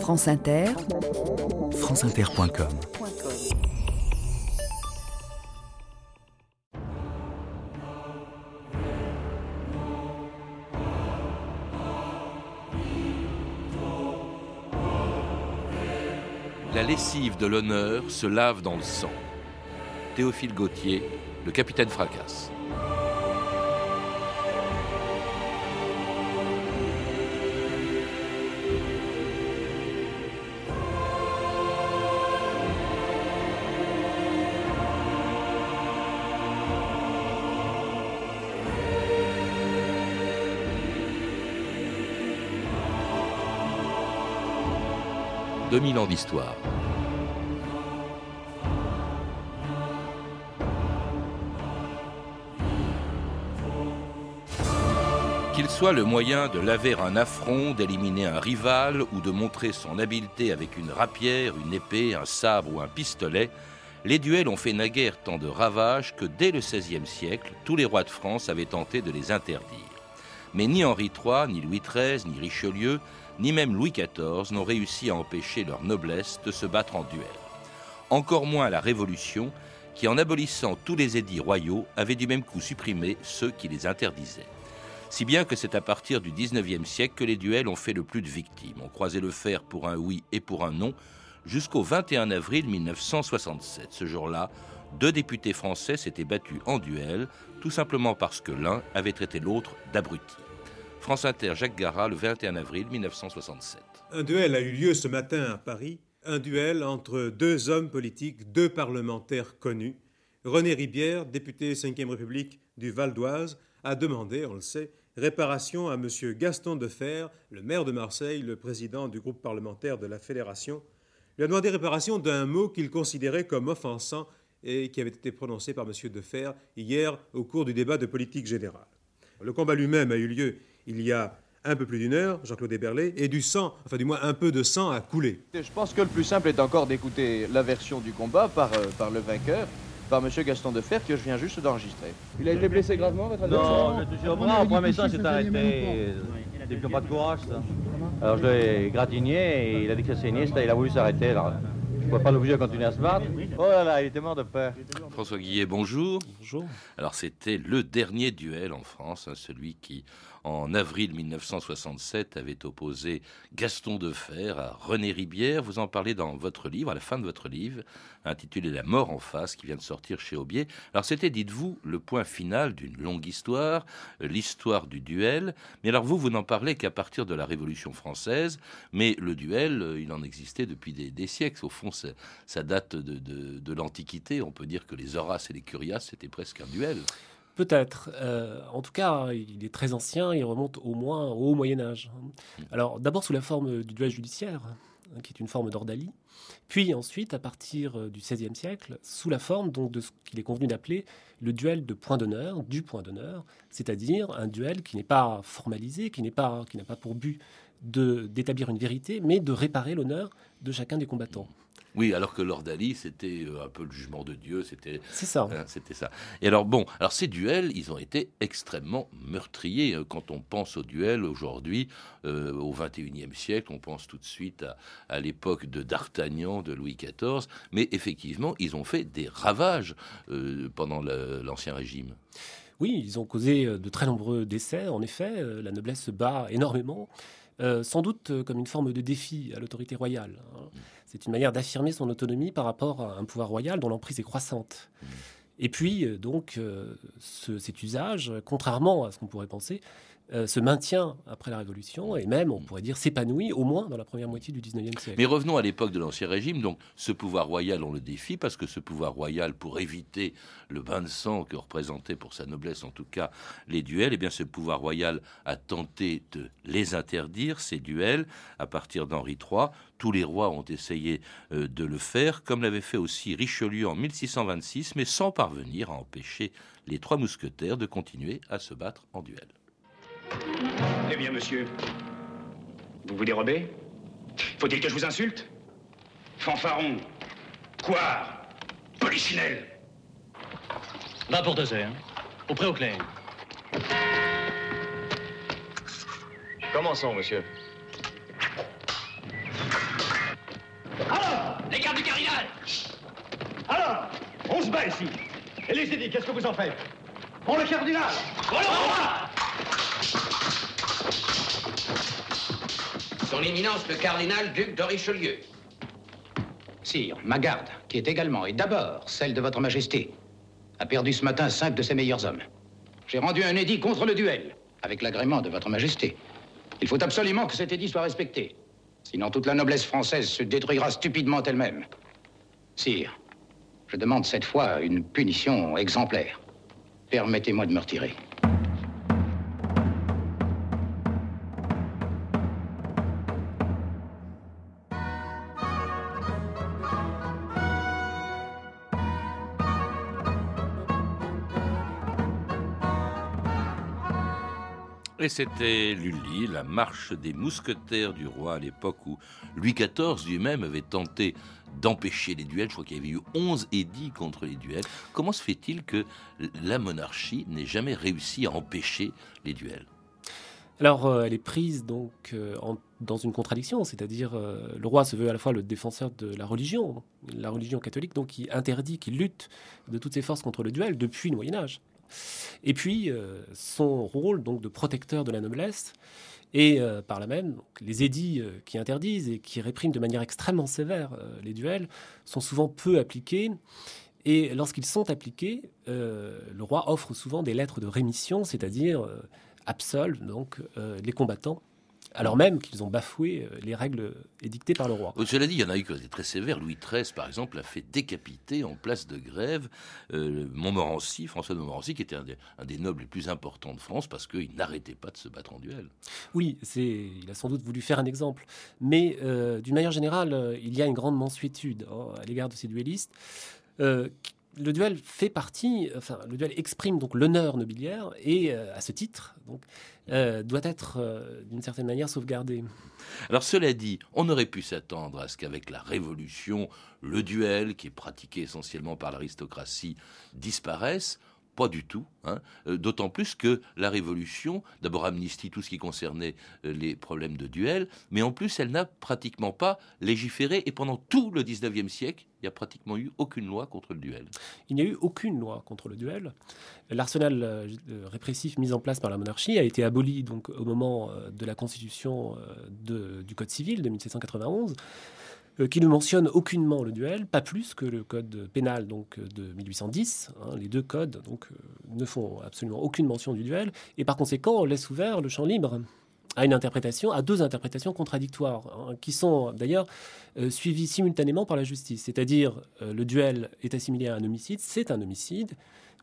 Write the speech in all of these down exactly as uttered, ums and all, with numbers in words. France Inter, france inter point com. La lessive de l'honneur se lave dans le sang. Théophile Gautier, le capitaine fracasse. deux mille ans d'histoire. Qu'il soit le moyen de laver un affront, d'éliminer un rival ou de montrer son habileté avec une rapière, une épée, un sabre ou un pistolet, les duels ont fait naguère tant de ravages que dès le seizième siècle, tous les rois de France avaient tenté de les interdire. Mais ni Henri trois, ni Louis treize, ni Richelieu, ni même Louis quatorze n'ont réussi à empêcher leur noblesse de se battre en duel. Encore moins la Révolution, qui en abolissant tous les édits royaux, avait du même coup supprimé ceux qui les interdisaient. Si bien que c'est à partir du dix-neuvième siècle que les duels ont fait le plus de victimes. On croisait le fer pour un oui et pour un non, jusqu'au vingt et un avril mille neuf cent soixante-sept. Ce jour-là, deux députés français s'étaient battus en duel, tout simplement parce que l'un avait traité l'autre d'abruti. France Inter, Jacques Garat, le vingt et un avril mille neuf cent soixante-sept. Un duel a eu lieu ce matin à Paris, un duel entre deux hommes politiques, deux parlementaires connus. René Ribière, député cinquième République du Val-d'Oise, a demandé, on le sait, réparation à M. Gaston Defferre, le maire de Marseille, le président du groupe parlementaire de la Fédération. Il a demandé réparation d'un mot qu'il considérait comme offensant et qui avait été prononcé par M. Defferre hier au cours du débat de politique générale. Le combat lui-même a eu lieu il y a un peu plus d'une heure, Jean-Claude Desberlé, et du sang, enfin du moins un peu de sang a coulé. Je pense que le plus simple est encore d'écouter la version du combat par, euh, par le vainqueur, par M. Gaston Defferre, que je viens juste d'enregistrer. Il a été blessé gravement, votre adversaire ? Non, je suis au bras, au premier temps, il s'est arrêté. Il n'a pas de courage, ça. Alors je l'ai gratigné, et il a dit que c'est sinistre, et il a voulu s'arrêter. Alors, je ne vois pas l'objet de continuer à se battre. Oh là là, il était mort de peur. François Guillet, bonjour. Bonjour. Alors c'était le dernier duel en France, hein, celui qui, en avril mille neuf cent soixante-sept, avait opposé Gaston Defferre à René Ribière. Vous en parlez dans votre livre, à la fin de votre livre, intitulé « La mort en face », qui vient de sortir chez Aubier. Alors c'était, dites-vous, le point final d'une longue histoire, l'histoire du duel. Mais alors vous, vous n'en parlez qu'à partir de la Révolution française. Mais le duel, il en existait depuis des, des siècles. Au fond, ça, ça date de, de, de l'Antiquité. On peut dire que les Horaces et les Curias, c'était presque un duel. Peut-être. Euh, en tout cas, il est très ancien, il remonte au moins au Moyen-Âge. Alors, d'abord sous la forme du duel judiciaire, hein, qui est une forme d'ordalie, puis ensuite, à partir du seizième siècle, sous la forme donc, de ce qu'il est convenu d'appeler le duel de point d'honneur, du point d'honneur, c'est-à-dire un duel qui n'est pas formalisé, qui, n'est pas, qui n'a pas pour but de, d'établir une vérité, mais de réparer l'honneur de chacun des combattants. Oui, alors que l'ordalie, c'était un peu le jugement de Dieu, c'était... C'est ça. Hein, c'était ça. Et alors, bon, alors ces duels, ils ont été extrêmement meurtriers. Quand on pense aux duels, aujourd'hui, euh, au vingt et unième siècle, on pense tout de suite à, à l'époque de D'Artagnan, de Louis quatorze. Mais effectivement, ils ont fait des ravages euh, pendant le, l'Ancien Régime. Oui, ils ont causé de très nombreux décès. En effet, la noblesse se bat énormément. Euh, sans doute euh, comme une forme de défi à l'autorité royale. Hein. C'est une manière d'affirmer son autonomie par rapport à un pouvoir royal dont l'emprise est croissante. Et puis, euh, donc, euh, ce, cet usage, contrairement à ce qu'on pourrait penser, Euh, se maintient après la Révolution et même, on pourrait dire, s'épanouit au moins dans la première moitié du dix-neuvième siècle. Mais revenons à l'époque de l'Ancien Régime. Donc, ce pouvoir royal, on le défie parce que ce pouvoir royal, pour éviter le bain de sang que représentaient pour sa noblesse, en tout cas, les duels, eh bien, ce pouvoir royal a tenté de les interdire, ces duels, à partir d'Henri trois. Tous les rois ont essayé euh, de le faire, comme l'avait fait aussi Richelieu en mille six cent vingt-six, mais sans parvenir à empêcher les trois mousquetaires de continuer à se battre en duel. Eh bien, monsieur, vous vous dérobez ? Faut-il que je vous insulte ? Fanfaron, couard, polichinelle. Va pour deux heures, au pré au clair. Commençons, monsieur. pas ici. Et les édits, qu'est-ce que vous en faites? Pour le cardinal. Voilà, voilà. Son éminence, le cardinal duc de Richelieu. Sire, ma garde, qui est également et d'abord celle de votre majesté, a perdu ce matin cinq de ses meilleurs hommes. J'ai rendu un édit contre le duel, avec l'agrément de votre majesté. Il faut absolument que cet édit soit respecté. Sinon, toute la noblesse française se détruira stupidement elle-même. Sire, je demande cette fois une punition exemplaire. Permettez-moi de me retirer. Et c'était Lully, la marche des mousquetaires du roi, à l'époque où Louis quatorze lui-même avait tenté d'empêcher les duels. Je crois qu'il y avait eu onze édits contre les duels. Comment se fait-il que la monarchie n'ait jamais réussi à empêcher les duels ? Alors, euh, elle est prise donc euh, en, dans une contradiction, c'est-à-dire euh, le roi se veut à la fois le défenseur de la religion, la religion catholique, donc qui interdit, qui lutte de toutes ses forces contre le duel depuis le Moyen-Âge. Et puis euh, son rôle donc de protecteur de la noblesse et euh, par là même donc, les édits euh, qui interdisent et qui répriment de manière extrêmement sévère euh, les duels sont souvent peu appliqués, et lorsqu'ils sont appliqués euh, le roi offre souvent des lettres de rémission, c'est-à-dire euh, absolve donc euh, les combattants alors même qu'ils ont bafoué les règles édictées par le roi. Cela dit, il y en a eu qui ont été très sévères. Louis treize, par exemple, a fait décapiter en place de grève euh, Montmorency, François de Montmorency, qui était un des, un des nobles les plus importants de France, parce qu'il n'arrêtait pas de se battre en duel. Oui, c'est, il a sans doute voulu faire un exemple. Mais euh, d'une manière générale, il y a une grande mansuétude hein, à l'égard de ces duellistes. Euh, le duel fait partie, enfin, le duel exprime donc l'honneur nobiliaire et euh, à ce titre, donc, euh, doit être euh, d'une certaine manière sauvegardé. Alors, cela dit, on aurait pu s'attendre à ce qu'avec la Révolution, le duel, qui est pratiqué essentiellement par l'aristocratie, disparaisse. Pas du tout, hein. D'autant plus que la Révolution, d'abord amnistie tout ce qui concernait les problèmes de duel, mais en plus elle n'a pratiquement pas légiféré, et pendant tout le dix-neuvième siècle, il n'y a pratiquement eu aucune loi contre le duel. Il n'y a eu aucune loi contre le duel. L'arsenal répressif mis en place par la monarchie a été aboli donc, au moment de la constitution de, du Code civil de dix-sept cent quatre-vingt-onze, qui ne mentionne aucunement le duel, pas plus que le code pénal donc, de mille huit cent dix. Hein, les deux codes donc, ne font absolument aucune mention du duel, et par conséquent, on laisse ouvert le champ libre à une interprétation, à deux interprétations contradictoires, hein, qui sont d'ailleurs euh, suivies simultanément par la justice. C'est-à-dire, euh, le duel est assimilé à un homicide, c'est un homicide,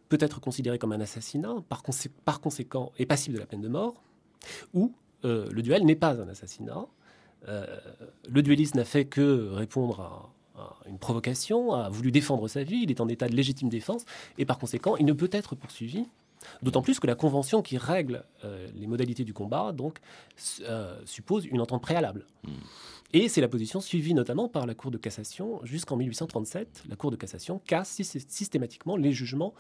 peut être considéré comme un assassinat, par, consé- par conséquent est passible de la peine de mort, ou euh, le duel n'est pas un assassinat. Euh, le duelliste n'a fait que répondre à, à une provocation, a voulu défendre sa vie, il est en état de légitime défense, et par conséquent, il ne peut être poursuivi, d'autant plus que la convention qui règle euh, les modalités du combat donc, euh, suppose une entente préalable. Mmh. Et c'est la position suivie notamment par la Cour de cassation jusqu'en dix-huit cent trente-sept. La Cour de cassation casse systématiquement les jugements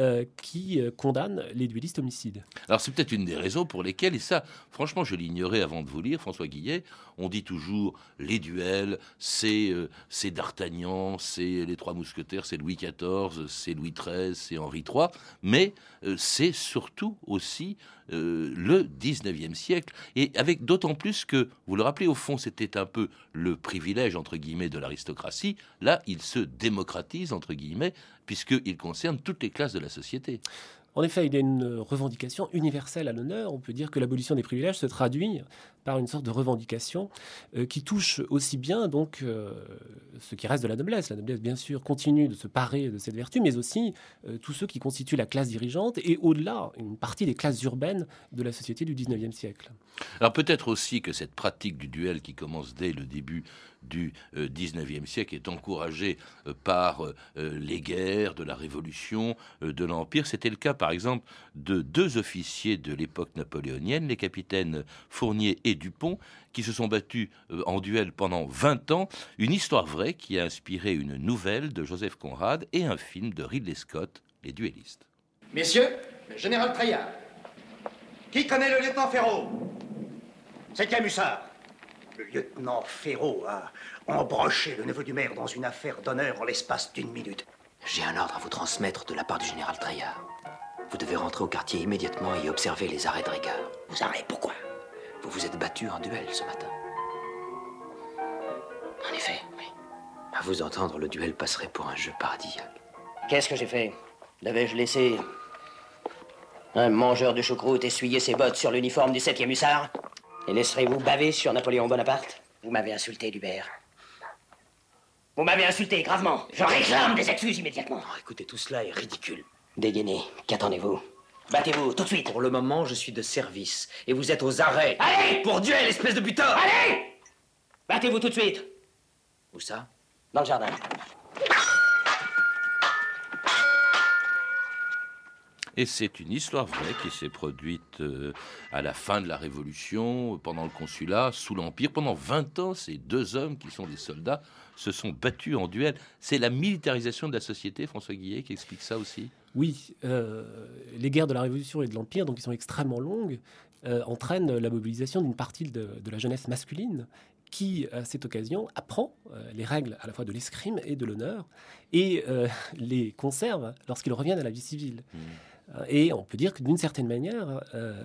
Euh, qui euh, condamne les duellistes homicides. Alors c'est peut-être une des raisons pour lesquelles, et ça franchement je l'ignorais avant de vous lire, François Guillet, on dit toujours les duels, c'est, euh, c'est D'Artagnan, c'est les trois mousquetaires, c'est Louis quatorze, c'est Louis treize, c'est Henri trois, mais euh, c'est surtout aussi euh, le dix-neuvième siècle, et avec d'autant plus que, vous le rappelez, au fond c'était un peu le privilège entre guillemets de l'aristocratie, là il se démocratise entre guillemets, puisqu'il concerne toutes les classes de la société. En effet, il y a une revendication universelle à l'honneur. On peut dire que l'abolition des privilèges se traduit par une sorte de revendication euh, qui touche aussi bien donc, euh, ce qui reste de la noblesse. La noblesse, bien sûr, continue de se parer de cette vertu, mais aussi euh, tous ceux qui constituent la classe dirigeante et au-delà, une partie des classes urbaines de la société du dix-neuvième siècle. Alors peut-être aussi que cette pratique du duel qui commence dès le début du dix-neuvième siècle est encouragée euh, par euh, les guerres, de la Révolution, euh, de l'Empire. C'était le cas, par exemple, de deux officiers de l'époque napoléonienne, les capitaines Fournier et Dupont, qui se sont battus en duel pendant vingt ans. Une histoire vraie qui a inspiré une nouvelle de Joseph Conrad et un film de Ridley Scott, Les Duellistes. Messieurs, le général Treillard. Qui connaît le lieutenant Ferraud? C'est Camusard. Le lieutenant Ferraud a embroché le neveu du maire dans une affaire d'honneur en l'espace d'une minute. J'ai un ordre à vous transmettre de la part du général Treillard. Vous devez rentrer au quartier immédiatement et observer les arrêts de rigueur. Vous arrêtez pourquoi? Vous vous êtes battu en duel ce matin. En effet, oui. À vous entendre, le duel passerait pour un jeu paradisiaque. Qu'est-ce que j'ai fait? L'avais-je laissé un mangeur de choucroute essuyer ses bottes sur l'uniforme du septième hussard? Et laisserez-vous baver sur Napoléon Bonaparte? Vous m'avez insulté, Dubert. Vous m'avez insulté, gravement. Je réclame des excuses immédiatement. Non, écoutez, tout cela est ridicule. Dégainez, qu'attendez-vous? Battez-vous, tout de suite. Pour le moment, je suis de service, et vous êtes aux arrêts. Allez! Pour duel, espèce de butin! Allez! Battez-vous tout de suite. Où ça? Dans le jardin. Et c'est une histoire vraie qui s'est produite euh, à la fin de la Révolution, pendant le Consulat, sous l'Empire. Pendant vingt ans, ces deux hommes qui sont des soldats se sont battus en duel. C'est la militarisation de la société, François Guillet, qui explique ça aussi. Oui, euh, les guerres de la Révolution et de l'Empire, donc qui sont extrêmement longues, euh, entraînent la mobilisation d'une partie de, de la jeunesse masculine qui, à cette occasion, apprend euh, les règles à la fois de l'escrime et de l'honneur et euh, les conserve lorsqu'ils reviennent à la vie civile. Mmh. Et on peut dire que d'une certaine manière, euh,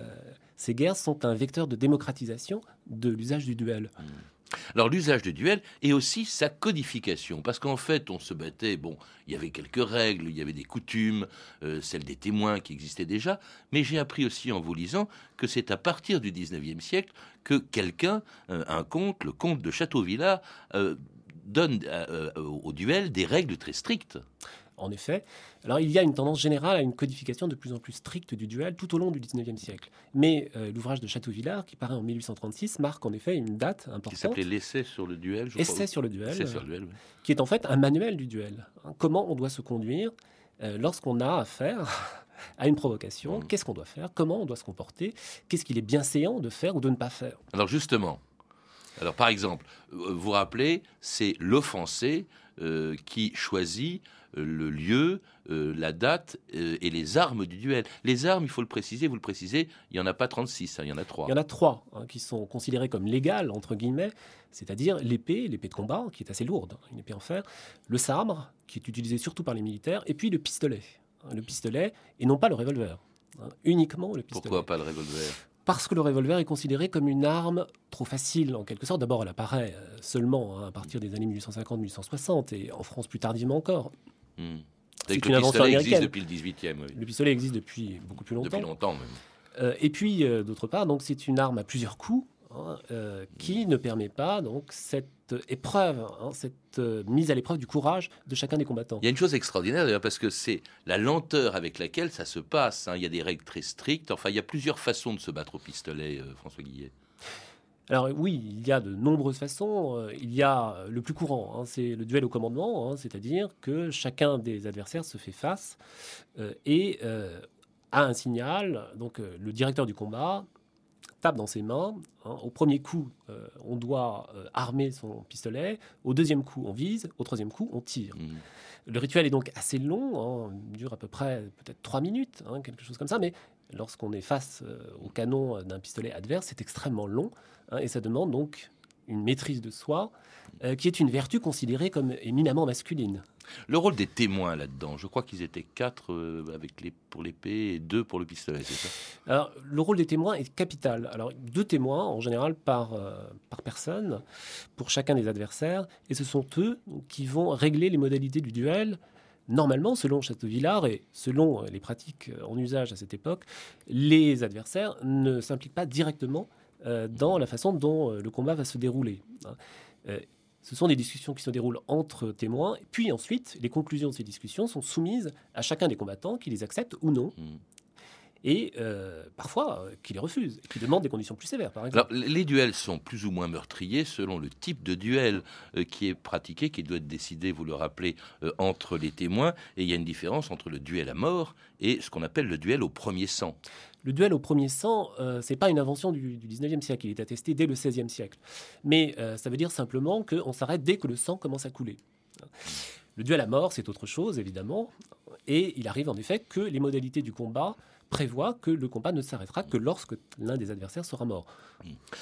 ces guerres sont un vecteur de démocratisation de l'usage du duel. Mmh. Alors l'usage du duel et aussi sa codification, parce qu'en fait on se battait, bon, il y avait quelques règles, il y avait des coutumes, euh, celles des témoins qui existaient déjà, mais j'ai appris aussi en vous lisant que c'est à partir du dix-neuvième siècle que quelqu'un, euh, un comte, le comte de Chateauvillard, euh, donne euh, au duel des règles très strictes. En effet, alors il y a une tendance générale à une codification de plus en plus stricte du duel tout au long du dix-neuvième siècle. Mais euh, l'ouvrage de Chateauvillard, qui paraît en mille huit cent trente-six, marque en effet une date importante. Qui s'appelait l'essai sur le duel, je essai crois. Sur le duel, essai euh, sur le duel, oui. Qui est en fait un manuel du duel. Hein, comment on doit se conduire euh, lorsqu'on a affaire à une provocation, mmh. Qu'est-ce qu'on doit faire, comment on doit se comporter, qu'est-ce qu'il est bienséant de faire ou de ne pas faire. Alors justement, alors par exemple, vous vous rappelez, c'est l'offensé euh, qui choisit le lieu, euh, la date euh, et les armes du duel. Les armes, il faut le préciser, vous le précisez, il n'y en a pas trente-six, hein, il y en a trois. Il y en a trois hein, qui sont considérées comme légales, entre guillemets, c'est-à-dire l'épée, l'épée de combat, qui est assez lourde, hein, une épée en fer, le sabre, qui est utilisé surtout par les militaires, et puis le pistolet. Hein, le pistolet, et non pas le revolver. Hein, uniquement le pistolet. Pourquoi pas le revolver ? Parce que le revolver est considéré comme une arme trop facile, en quelque sorte. D'abord, elle apparaît seulement hein, à partir des années mille huit cent cinquante mille huit cent soixante, et en France plus tardivement encore. Mmh. C'est une le pistolet existe depuis le dix-huitième. Oui. Le pistolet existe depuis beaucoup plus longtemps. Depuis longtemps même. Euh, et puis, euh, d'autre part, donc, c'est une arme à plusieurs coups hein, euh, qui mmh. ne permet pas donc, cette épreuve, hein, cette euh, mise à l'épreuve du courage de chacun des combattants. Il y a une chose extraordinaire d'ailleurs parce que c'est la lenteur avec laquelle ça se passe. Hein. Il y a des règles très strictes. Enfin, il y a plusieurs façons de se battre au pistolet, euh, François Guillet. Alors oui, il y a de nombreuses façons. Il y a le plus courant, hein, c'est le duel au commandement, hein, c'est-à-dire que chacun des adversaires se fait face euh, et euh, a un signal. Donc euh, le directeur du combat tape dans ses mains. Hein, au premier coup, euh, on doit euh, armer son pistolet. Au deuxième coup, on vise. Au troisième coup, on tire. Mmh. Le rituel est donc assez long, hein, dure à peu près peut-être trois minutes, hein, quelque chose comme ça, mais lorsqu'on est face euh, au canon d'un pistolet adverse, c'est extrêmement long hein, et ça demande donc une maîtrise de soi euh, qui est une vertu considérée comme éminemment masculine. Le rôle des témoins là-dedans, je crois qu'ils étaient quatre euh, avec les, pour l'épée et deux pour le pistolet, c'est ça? Alors, le rôle des témoins est capital. Alors, deux témoins en général par, euh, par personne pour chacun des adversaires et ce sont eux qui vont régler les modalités du duel. Normalement, selon Chateauvillard et selon les pratiques en usage à cette époque, les adversaires ne s'impliquent pas directement euh, dans la façon dont euh, le combat va se dérouler. Euh, ce sont des discussions qui se déroulent entre témoins, puis ensuite, les conclusions de ces discussions sont soumises à chacun des combattants qui les acceptent ou non. Mmh. Et euh, parfois euh, qui les refusent, qui demandent des conditions plus sévères, par exemple. Alors, les duels sont plus ou moins meurtriers selon le type de duel euh, qui est pratiqué, qui doit être décidé, vous le rappelez, euh, entre les témoins. Et il y a une différence entre le duel à mort et ce qu'on appelle le duel au premier sang. Le duel au premier sang, euh, ce n'est pas une invention du, du dix-neuvième siècle. Il est attesté dès le seizième siècle. Mais euh, ça veut dire simplement qu'on s'arrête dès que le sang commence à couler. Le duel à mort, c'est autre chose, évidemment. Et il arrive en effet que les modalités du combat prévoit que le combat ne s'arrêtera que lorsque l'un des adversaires sera mort.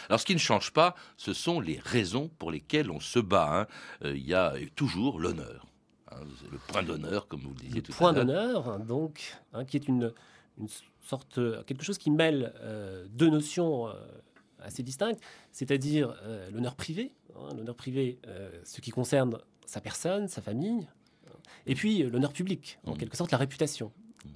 Alors ce qui ne change pas, ce sont les raisons pour lesquelles on se bat. Hein. Euh, y a toujours l'honneur. Hein, le point d'honneur, comme vous le disiez le tout à l'heure. Le point d'honneur, donc, hein, qui est une, une sorte, quelque chose qui mêle euh, deux notions euh, assez distinctes, c'est-à-dire euh, l'honneur privé, hein, l'honneur privé, euh, ce qui concerne sa personne, sa famille, et puis euh, l'honneur public, en mmh. quelque sorte la réputation. Mmh.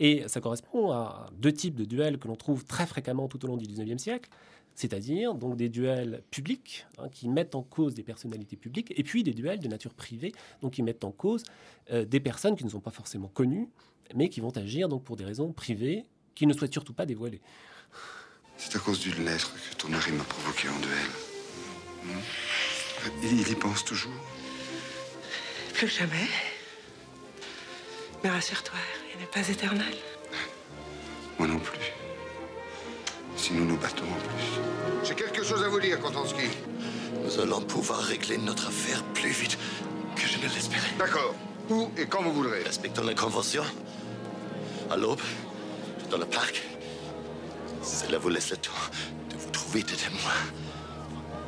Et ça correspond à deux types de duels que l'on trouve très fréquemment tout au long du dix-neuvième siècle, c'est-à-dire donc des duels publics, hein, qui mettent en cause des personnalités publiques, et puis des duels de nature privée, donc qui mettent en cause euh, des personnes qui ne sont pas forcément connues, mais qui vont agir donc pour des raisons privées qu'ils ne souhaitent surtout pas dévoiler. C'est à cause d'une lettre que ton mari m'a provoqué en duel. Mmh. Il, il y pense toujours? Plus jamais. Mais rassure-toi, elle n'est pas éternelle. Moi non plus. Si nous nous battons en plus. J'ai quelque chose à vous dire, Kontanski. Nous allons pouvoir régler notre affaire plus vite que je ne l'espérais. D'accord. Où et quand vous voudrez. Respectons la convention. À l'aube, dans le parc. Cela vous laisse le temps de vous trouver des témoins.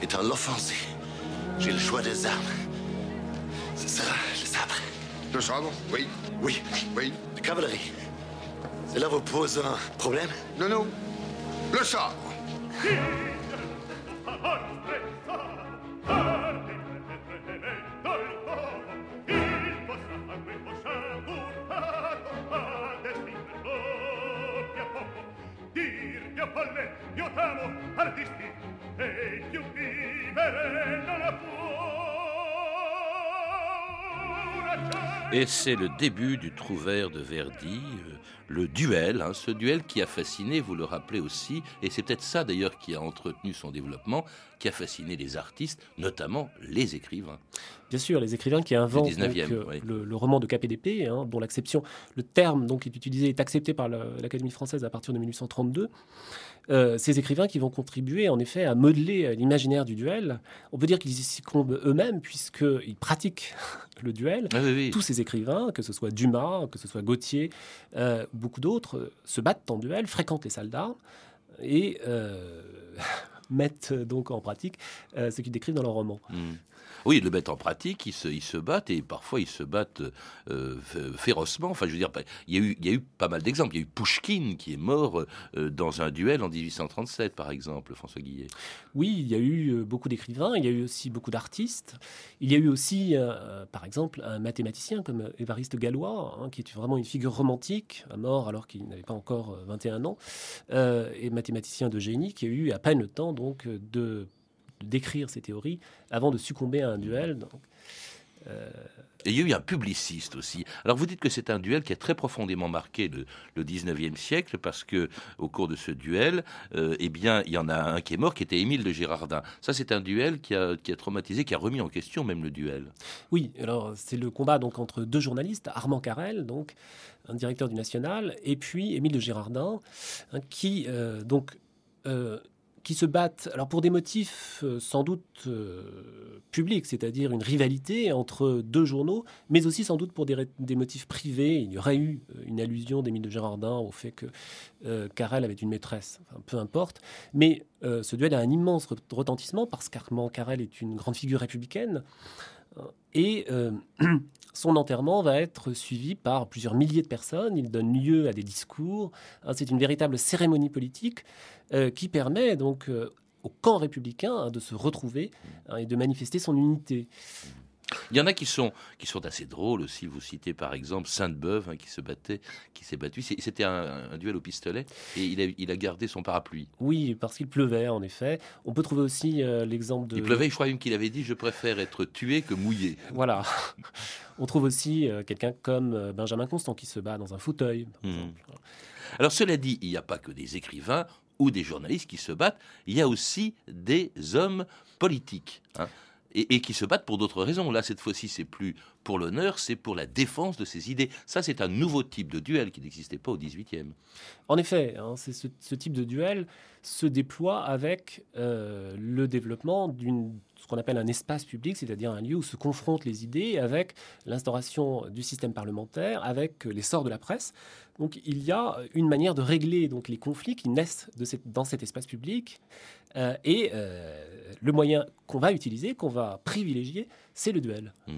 Étant l'offensive, j'ai le choix des armes. Ce sera le sabre. Le sabre, oui. Oui. Oui. De cavalerie. Cela vous pose un problème? Non, non. Le sabre. Et c'est le début du trouvère de Verdi, euh, le duel, hein, ce duel qui a fasciné, vous le rappelez aussi, et c'est peut-être ça d'ailleurs qui a entretenu son développement, qui a fasciné les artistes, notamment les écrivains. Bien sûr, les écrivains qui inventent le, donc, euh, oui. le, le roman de cap et d'épée, hein, dont l'acception, le terme donc, qui est utilisé est accepté par la, l'Académie française à partir de dix-huit cent trente-deux. Euh, ces écrivains qui vont contribuer en effet à modeler l'imaginaire du duel. On peut dire qu'ils y succombent eux-mêmes puisqu'ils pratiquent le duel. Ah oui, oui. Tous ces écrivains, que ce soit Dumas, que ce soit Gautier, euh, beaucoup d'autres, euh, se battent en duel, fréquentent les salles d'armes et euh, mettent donc en pratique euh, ce qu'ils décrivent dans leur roman. Mmh. Oui, ils le mettent en pratique, ils se, ils se battent, et parfois ils se battent euh, férocement. Enfin, je veux dire, il y a eu, il y a eu pas mal d'exemples. Il y a eu Pouchkine qui est mort euh, dans un duel en dix-huit cent trente-sept, par exemple, François Guillet. Oui, il y a eu beaucoup d'écrivains, il y a eu aussi beaucoup d'artistes. Il y a eu aussi, euh, par exemple, un mathématicien comme Évariste Galois, hein, qui est vraiment une figure romantique, mort alors qu'il n'avait pas encore vingt et un ans, euh, et mathématicien de génie qui a eu à peine le temps donc de... d'écrire ses théories avant de succomber à un duel. Donc, euh... Et il y a eu un publiciste aussi. Alors vous dites que c'est un duel qui a très profondément marqué le, le dix-neuvième siècle parce que au cours de ce duel, euh, eh bien, il y en a un qui est mort qui était Émile de Girardin. Ça, c'est un duel qui a, qui a traumatisé, qui a remis en question même le duel. Oui, alors c'est le combat donc entre deux journalistes, Armand Carrel, donc un directeur du National, et puis Émile de Girardin, hein, qui euh, donc euh, qui se battent alors pour des motifs euh, sans doute euh, publics, c'est-à-dire une rivalité entre deux journaux, mais aussi sans doute pour des, des motifs privés. Il y aurait eu une allusion d'Émile de Girardin au fait que euh, Carrel avait une maîtresse, enfin, peu importe. Mais euh, ce duel a un immense retentissement parce qu'Armand Carrel est une grande figure républicaine et euh, son enterrement va être suivi par plusieurs milliers de personnes. Il donne lieu à des discours. C'est une véritable cérémonie politique euh, qui permet donc euh, au camp républicain hein, de se retrouver hein, et de manifester son unité. Il y en a qui sont, qui sont assez drôles aussi. Vous citez par exemple Sainte-Beuve hein, qui se battait, qui s'est battu. C'était un, un duel au pistolet et il a, il a gardé son parapluie. Oui, parce qu'il pleuvait en effet. On peut trouver aussi euh, l'exemple de... Il pleuvait, je crois même qu'il avait dit « Je préfère être tué que mouillé ». Voilà. On trouve aussi euh, quelqu'un comme euh, Benjamin Constant qui se bat dans un fauteuil. Par mmh. exemple. Alors cela dit, il n'y a pas que des écrivains ou des journalistes qui se battent. Il y a aussi des hommes politiques, hein. Et, et qui se battent pour d'autres raisons. Là, cette fois-ci, c'est plus pour l'honneur, c'est pour la défense de ses idées. Ça, c'est un nouveau type de duel qui n'existait pas au dix-huitième. En effet, hein, c'est ce, ce type de duel se déploie avec euh, le développement d'une, ce qu'on appelle un espace public, c'est-à-dire un lieu où se confrontent les idées, avec l'instauration du système parlementaire, avec l'essor de la presse. Donc, il y a une manière de régler donc, les conflits qui naissent de cette, dans cet espace public. Euh, et euh, le moyen qu'on va utiliser, qu'on va privilégier, c'est le duel. Mmh.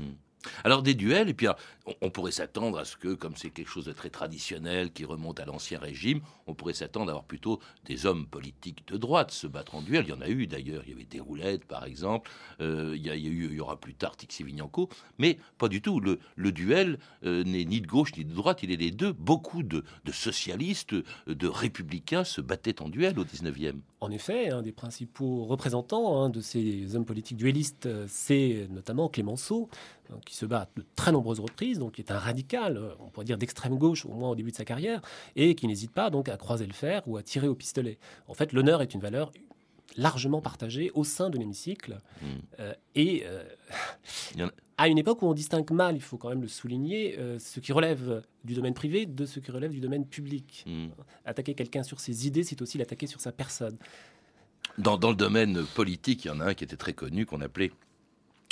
Alors des duels, et puis alors, on, on pourrait s'attendre à ce que, comme c'est quelque chose de très traditionnel qui remonte à l'Ancien Régime, on pourrait s'attendre à avoir plutôt des hommes politiques de droite se battre en duel. Il y en a eu d'ailleurs, il y avait Déroulède par exemple, euh, il, y a, il, y a eu, il y aura plus tard Tixier-Vignancourt, mais pas du tout. Le, le duel euh, n'est ni de gauche ni de droite, il est les deux. Beaucoup de, de socialistes, de républicains se battaient en duel au dix-neuvième. En effet, un des principaux représentants hein, de ces hommes politiques duellistes, c'est notamment Clémenceau, qui se bat à de très nombreuses reprises, donc qui est un radical, on pourrait dire d'extrême gauche, au moins au début de sa carrière, et qui n'hésite pas donc à croiser le fer ou à tirer au pistolet. En fait, l'honneur est une valeur largement partagée au sein de l'hémicycle, mmh. euh, et euh, Il y en a... à une époque où on distingue mal, il faut quand même le souligner, euh, ce qui relève du domaine privé de ce qui relève du domaine public. Mmh. Attaquer quelqu'un sur ses idées, c'est aussi l'attaquer sur sa personne. Dans, dans le domaine politique, il y en a un qui était très connu, qu'on appelait...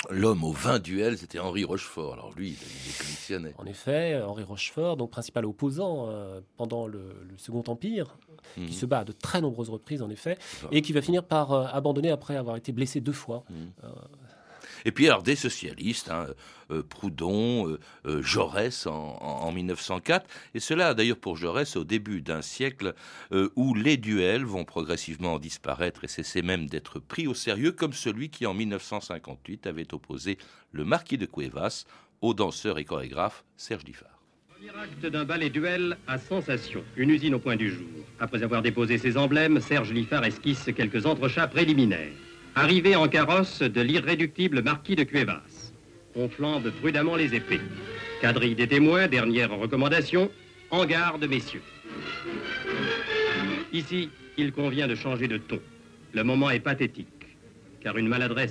l'homme aux vingt duels, c'était Henri Rochefort. Alors lui, il décommissionnait. En effet, Henri Rochefort, donc principal opposant euh, pendant le, le Second Empire, mmh. qui se bat à de très nombreuses reprises, en effet, enfin, et qui va finir par euh, abandonner après avoir été blessé deux fois. Mmh. Euh, Et puis alors des socialistes, hein, euh, Proudhon, euh, Jaurès en, en mille neuf cent quatre. Et cela d'ailleurs pour Jaurès au début d'un siècle euh, où les duels vont progressivement disparaître et cesser même d'être pris au sérieux, comme celui qui en mille neuf cent cinquante-huit avait opposé le marquis de Cuevas au danseur et chorégraphe Serge Lifar. Premier acte d'un ballet duel à sensation, une usine au point du jour. Après avoir déposé ses emblèmes, Serge Lifar esquisse quelques entrechats préliminaires. Arrivé en carrosse de l'irréductible marquis de Cuevas. On flambe prudemment les épées. Quadrille des témoins, dernière recommandation, en garde, messieurs. Ici, il convient de changer de ton. Le moment est pathétique, car une maladresse